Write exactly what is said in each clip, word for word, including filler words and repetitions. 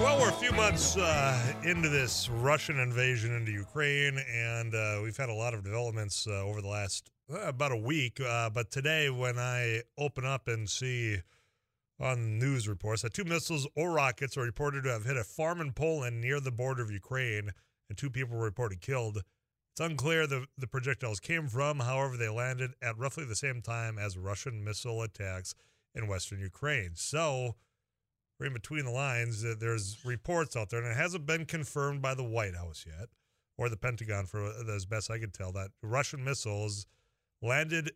Well, we're a few months uh, into this Russian invasion into Ukraine, and uh, we've had a lot of developments uh, over the last uh, about a week. Uh, but today, when I open up and see on news reports that two missiles or rockets are reported to have hit a farm in Poland near the border of Ukraine, and two people were reported killed, it's unclear the, the projectiles came from. However, they landed at roughly the same time as Russian missile attacks in western Ukraine. So, in between the lines, uh, there's reports out there, and it hasn't been confirmed by the White House yet, or the Pentagon, for uh, as best I could tell, that Russian missiles landed,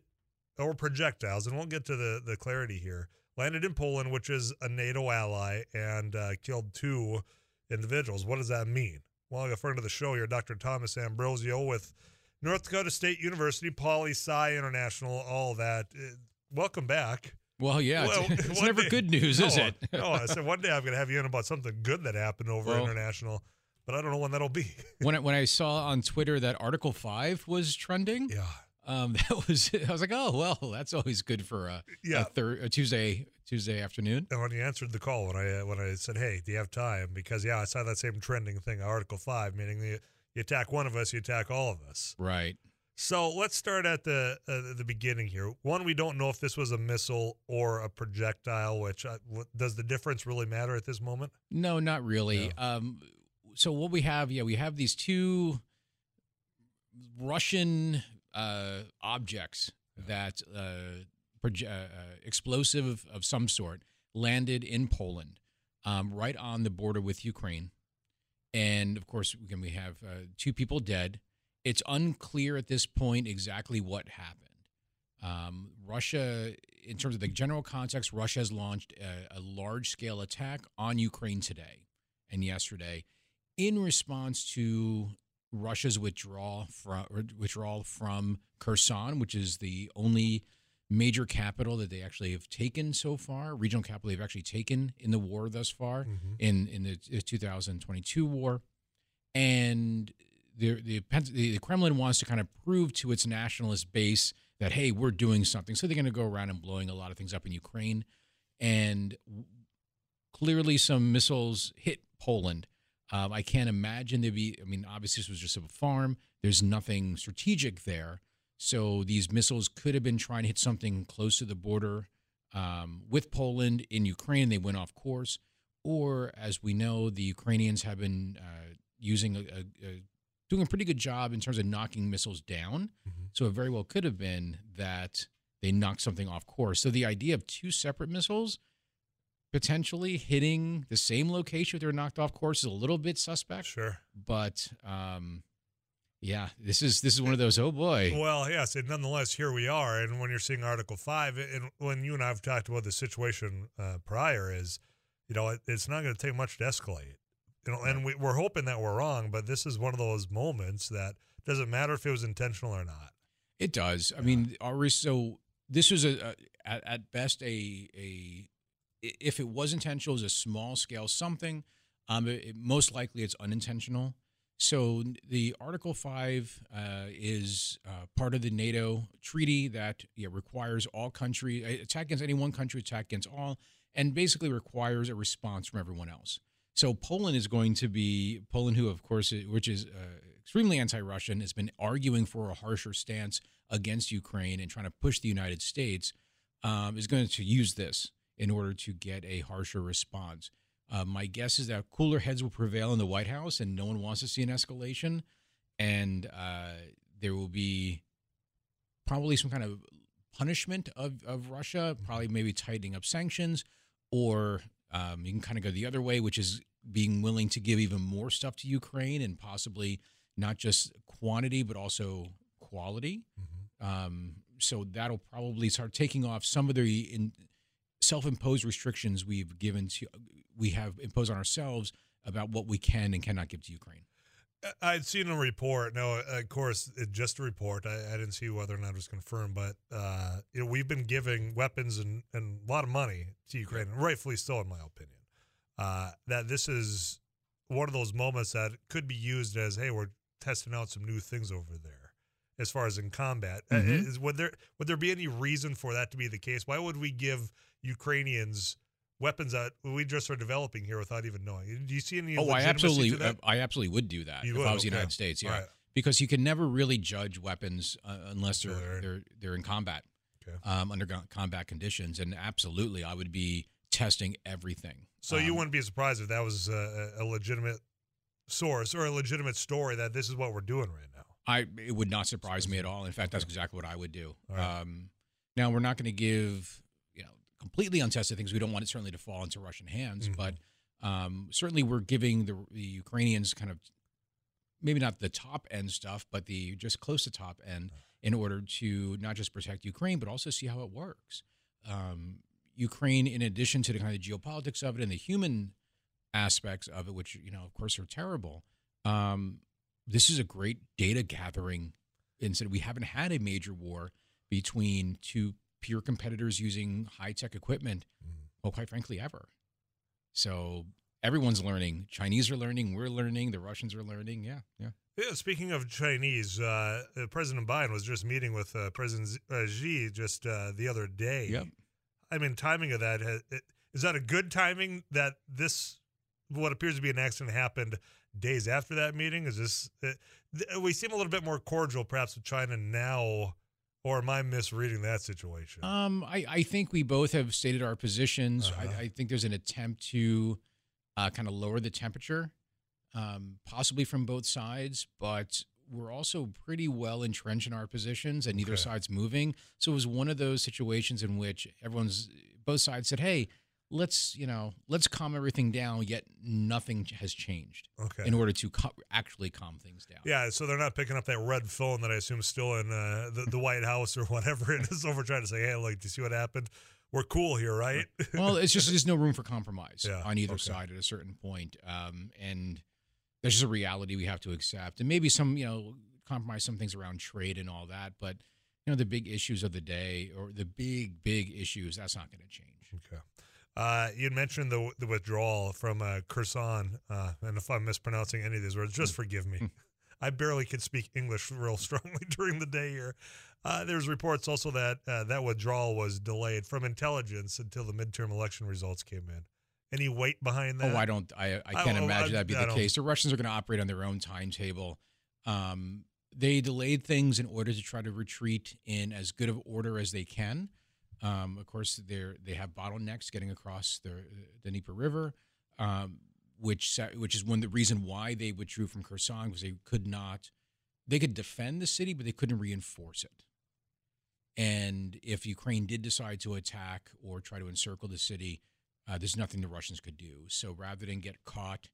or projectiles, and we'll get to the, the clarity here, landed in Poland, which is a NATO ally, and uh, killed two individuals. What does that mean? Well, I'll go further to the show here. Doctor Thomas Ambrosio with North Dakota State University, Poli Sci International, all that. Uh, welcome back. Well, yeah, well, it's, it's never day, good news, no, is it? No, I said one day I'm going to have you in about something good that happened over well, international, but I don't know when that'll be. when, I, when I saw on Twitter that Article five was trending, yeah, um, that was I was like, oh, well, that's always good for a, yeah. a, thir- a Tuesday Tuesday afternoon. And when you answered the call, when I when I said, hey, do you have time? Because, yeah, I saw that same trending thing, Article five, meaning the, you attack one of us, you attack all of us. Right. So let's start at the uh, the beginning here. One, we don't know if this was a missile or a projectile, which uh, w- does the difference really matter at this moment? No, not really. No. Um, so what we have, yeah, we have these two Russian uh, objects yeah. that uh, proje- uh, explosive of some sort landed in Poland, um, right on the border with Ukraine. And, of course, again, we have uh, two people dead. It's unclear at this point exactly what happened. Um, Russia, in terms of the general context, Russia has launched a, a large-scale attack on Ukraine today and yesterday in response to Russia's withdrawal from, withdrawal from Kherson, which is the only major capital that they actually have taken so far, regional capital they've actually taken in the war thus far, mm-hmm. in, in the two thousand twenty-two war. And The, the the Kremlin wants to kind of prove to its nationalist base that, hey, we're doing something. So they're going to go around and blowing a lot of things up in Ukraine. And clearly some missiles hit Poland. Um, I can't imagine there'd be, I mean, obviously this was just a farm. There's nothing strategic there. So these missiles could have been trying to hit something close to the border um, with Poland in Ukraine. They went off course. Or, as we know, the Ukrainians have been uh, using a, a, a doing a pretty good job in terms of knocking missiles down. Mm-hmm. So it very well could have been that they knocked something off course. So the idea of two separate missiles potentially hitting the same location they were knocked off course is a little bit suspect. Sure. But, um, yeah, this is this is one of those, oh, boy. Well, yes, and nonetheless, here we are. And when you're seeing Article five, and when you and I have talked about the situation uh, prior is, you know, it, it's not going to take much to escalate. You know, and we, we're hoping that we're wrong, but this is one of those moments that doesn't matter if it was intentional or not. It does. Yeah. I mean, already, so this was a, a at best a a if it was intentional, it was a small scale something. Um, it, it, most likely it's unintentional. So the Article five uh, is uh, part of the NATO treaty that yeah, requires all countries attack against any one country, attack against all, and basically requires a response from everyone else. So Poland is going to be Poland, who of course, which is uh, extremely anti-Russian, has been arguing for a harsher stance against Ukraine and trying to push the United States. Um, is going to use this in order to get a harsher response. Uh, my guess is that cooler heads will prevail in the White House, and no one wants to see an escalation. And uh, there will be probably some kind of punishment of of Russia, probably maybe tightening up sanctions, or Um, you can kind of go the other way, which is being willing to give even more stuff to Ukraine and possibly not just quantity, but also quality. Mm-hmm. Um, so that'll probably start taking off some of the in self-imposed restrictions we've given to, we have imposed on ourselves about what we can and cannot give to Ukraine. I'd seen a report. No, of course, it, just a report. I, I didn't see whether or not it was confirmed, but uh, you know, we've been giving weapons and, and a lot of money to Ukraine, and rightfully so, in my opinion, uh, that this is one of those moments that could be used as, hey, we're testing out some new things over there as far as in combat. Mm-hmm. Uh, is, would there, would there be any reason for that to be the case? Why would we give Ukrainians weapons that we just are developing here without even knowing. Do you see any? Oh, I absolutely, I absolutely would do that you if would, I was okay. the United States. Yeah, right. Because you can never really judge weapons uh, unless they're, they're they're they're in combat, okay. um, under combat conditions. And absolutely, I would be testing everything. So um, you wouldn't be surprised if that was a, a legitimate source or a legitimate story that this is what we're doing right now. I it would not surprise me at all. In fact, that's exactly what I would do. Right. Um, now we're not going to give. Completely untested things. We don't want it certainly to fall into Russian hands, mm-hmm. but um, certainly we're giving the, the Ukrainians kind of maybe not the top end stuff, but the just close to top end in order to not just protect Ukraine, but also see how it works. Um, Ukraine, in addition to the kind of geopolitics of it and the human aspects of it, which, you know, of course are terrible. Um, this is a great data gathering incident. We haven't had a major war between two pure competitors using high-tech equipment, well, quite frankly, ever. So everyone's learning. Chinese are learning. We're learning. The Russians are learning. Yeah, yeah. Yeah. Speaking of Chinese, uh, President Biden was just meeting with uh, President Xi just uh, the other day. Yep. I mean, timing of that, is that a good timing that this, what appears to be an accident, happened days after that meeting? Is this, uh, we seem a little bit more cordial perhaps with China now. Or am I misreading that situation? Um, I, I think we both have stated our positions. Uh-huh. I, I think there's an attempt to uh, kind of lower the temperature, um, possibly from both sides, but we're also pretty well entrenched in our positions and neither okay. side's moving. So it was one of those situations in which everyone's, both sides said, hey, let's, you know, let's calm everything down, yet nothing has changed okay. in order to co actually calm things down. Yeah, so they're not picking up that red phone that I assume is still in uh, the, the White House or whatever it is over trying to say, hey, look, do you see what happened? We're cool here, right? Well, it's just there's no room for compromise yeah, on either okay. side at a certain point. Um, and there's just a reality we have to accept. And maybe some, you know, compromise some things around trade and all that. But, you know, the big issues of the day or the big, big issues, that's not going to change. Okay. Uh, you mentioned the the withdrawal from uh, Kherson, uh, and if I'm mispronouncing any of these words, just forgive me. I barely could speak English real strongly during the day here. Uh, there's reports also that uh, that withdrawal was delayed from intelligence until the midterm election results came in. Any weight behind that? Oh, I don't. I I can't I, imagine I, that'd be I, the I case. The Russians are going to operate on their own timetable. Um, they delayed things in order to try to retreat in as good of order as they can. Um, of course, they're, they have bottlenecks getting across the, the Dnieper River, um, which which is one of the reason why they withdrew from Kherson, because they could not, they could defend the city, but they couldn't reinforce it. And if Ukraine did decide to attack or try to encircle the city, uh, there's nothing the Russians could do. So rather than get caught,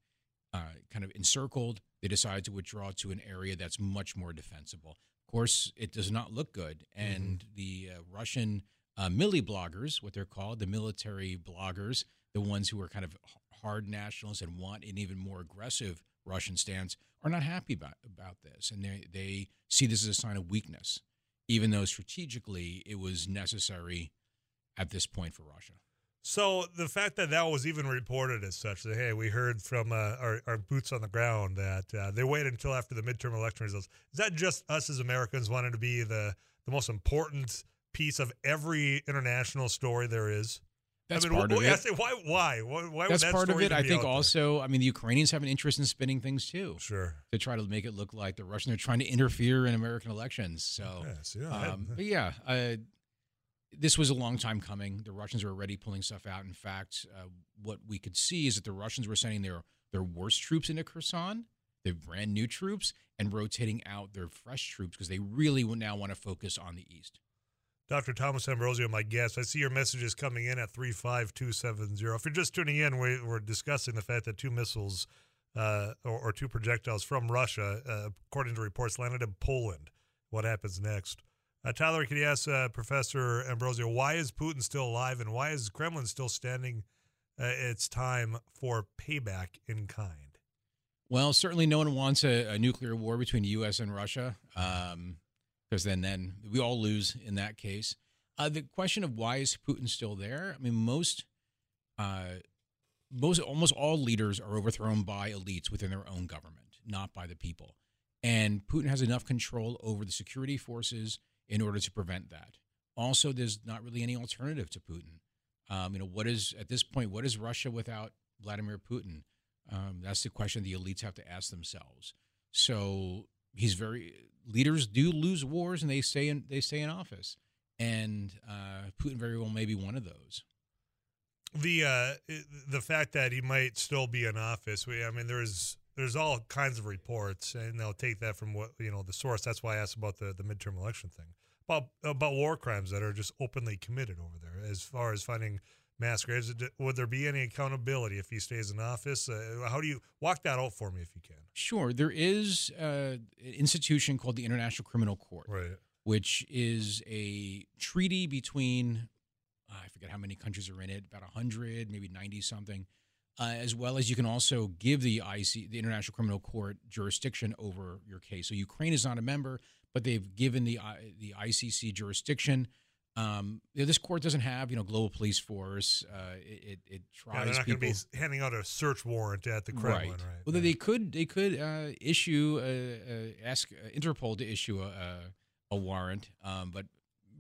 uh, kind of encircled, they decided to withdraw to an area that's much more defensible. Of course, it does not look good, and mm-hmm. the uh, Russian... Uh, Milli bloggers, what they're called, the military bloggers, the ones who are kind of hard nationalists and want an even more aggressive Russian stance, are not happy about, about this. And they, they see this as a sign of weakness, even though strategically it was necessary at this point for Russia. So the fact that that was even reported as such, that, hey, we heard from uh, our, our boots on the ground that uh, they waited until after the midterm election results. Is that just us as Americans wanting to be the, the most important piece of every international story there is? That's I mean, part why, of it. I say, why? Why? Why That's that part of it. I think also, there? I mean, the Ukrainians have an interest in spinning things too. Sure. To try to make it look like the Russians are trying to interfere in American elections. So, yes, yeah. Um, I, but yeah, uh, this was a long time coming. The Russians are already pulling stuff out. In fact, uh, what we could see is that the Russians were sending their, their worst troops into Kherson, their brand new troops, and rotating out their fresh troops because they really will now want to focus on the East. Doctor Thomas Ambrosio, my guest. I see your messages coming in at three five two seven zero. If you're just tuning in, we, we're discussing the fact that two missiles uh, or, or two projectiles from Russia, uh, according to reports, landed in Poland. What happens next? Uh, Tyler, can you ask uh, Professor Ambrosio, why is Putin still alive and why is Kremlin still standing uh, its time for payback in kind? Well, certainly no one wants a, a nuclear war between the U S and Russia. Um Because then, then we all lose in that case. Uh, the question of why is Putin still there? I mean, most, uh, most, almost all leaders are overthrown by elites within their own government, not by the people. And Putin has enough control over the security forces in order to prevent that. Also, there's not really any alternative to Putin. Um, you know, what is, at this point, what is Russia without Vladimir Putin? Um, that's the question the elites have to ask themselves. So he's very, leaders do lose wars and they stay in, they stay in office. And uh, Putin very well may be one of those. The uh, the fact that he might still be in office, we, I mean, there's there's all kinds of reports, and they'll take that from what you know the source. That's why I asked about the, the midterm election thing, about about war crimes that are just openly committed over there. As far as finding mass graves, would there be any accountability if he stays in office? Uh, how do you walk that out for me if you can? Sure, there is uh, an institution called the International Criminal Court, right, which is a treaty between. I forget how many countries are in it, about one hundred, maybe ninety-something, uh, as well as you can also give the I C, the International Criminal Court, jurisdiction over your case. So Ukraine is not a member, but they've given the the I C C jurisdiction. Um, this court doesn't have, you know, global police force. Uh, it, it tries yeah, they're not people. They're not going to be handing out a search warrant at the Kremlin, right? right? Well, yeah. they could they could uh, issue, uh, uh, ask Interpol to issue a, a warrant, um, but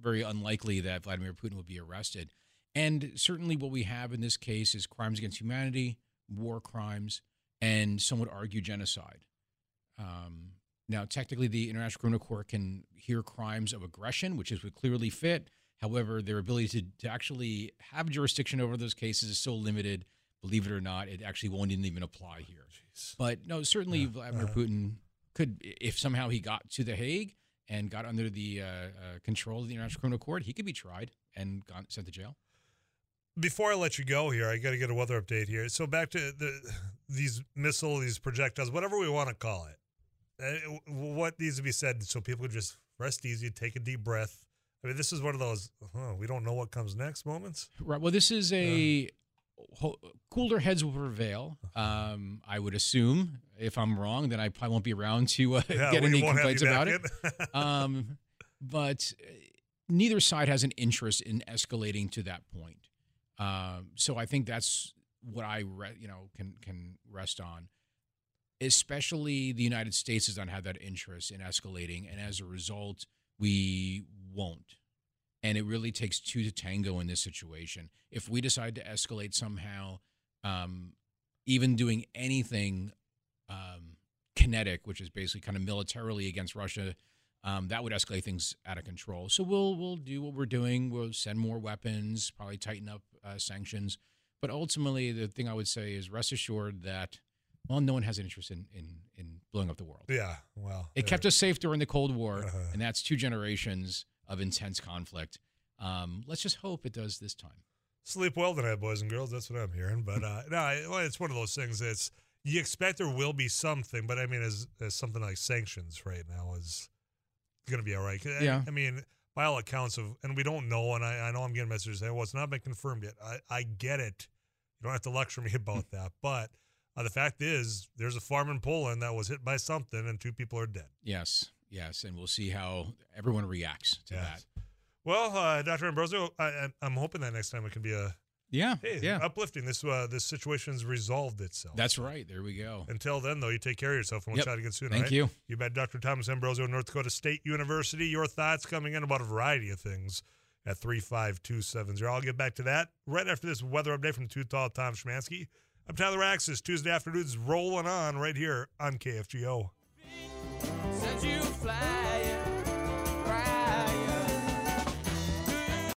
very unlikely that Vladimir Putin will be arrested. And certainly what we have in this case is crimes against humanity, war crimes, and some would argue genocide. Um, now, technically, the International Criminal Court can hear crimes of aggression, which is would clearly fit. However, their ability to, to actually have jurisdiction over those cases is so limited, believe it or not, it actually won't even apply here. Jeez. But, no, certainly yeah. Vladimir uh-huh. Putin could, if somehow he got to The Hague, and got under the uh, uh, control of the International Criminal Court, he could be tried and gone, sent to jail. Before I let you go here, I got to get a weather update here. So back to the, these missiles, these projectiles, whatever we want to call it. Uh, what needs to be said so people can just rest easy, take a deep breath. I mean, this is one of those, huh, we don't know what comes next moments. Right. Well, this is a uh, cooler heads will prevail, um, I would assume. If I'm wrong, then I probably won't be around to uh, yeah, get any complaints about it. um, but neither side has an interest in escalating to that point. Um, so I think that's what I re you know can can rest on. Especially the United States does not have that interest in escalating, and as a result, we won't. And it really takes two to tango in this situation. If we decide to escalate somehow, um, even doing anything. Um, kinetic, which is basically kind of militarily against Russia, um, that would escalate things out of control. So we'll we'll do what we're doing. We'll send more weapons, probably tighten up uh, sanctions. But ultimately, the thing I would say is rest assured that, well, no one has an interest in in, in blowing up the world. Yeah, well. It kept us safe during the Cold War, uh-huh. and that's two generations of intense conflict. Um, let's just hope it does this time. Sleep well tonight, boys and girls. That's what I'm hearing. But uh, no, it's one of those things that's, you expect there will be something, but I mean, as, as something like sanctions right now is going to be all right. Yeah. I, I mean, by all accounts of, and we don't know, and I, I know I'm getting messages saying, well, it's not been confirmed yet. I, I get it. You don't have to lecture me about that. But uh, the fact is, there's a farm in Poland that was hit by something, and two people are dead. Yes, yes, and we'll see how everyone reacts to yes. that. Well, uh, Doctor Ambrosio, I, I'm hoping that next time it can be a... Yeah, hey, yeah. Uplifting. This uh, this situation's resolved itself. That's right. There we go. Until then, though, you take care of yourself, and we'll yep. chat again soon. Thank right? you. You bet. Doctor Thomas Ambrosio, North Dakota State University. Your thoughts coming in about a variety of things at three five two seven zero. I'll get back to that right after this weather update from Too Tall Tom Schmansky. I'm Tyler Axis. Tuesday afternoons rolling on right here on K F G O. Said you fly.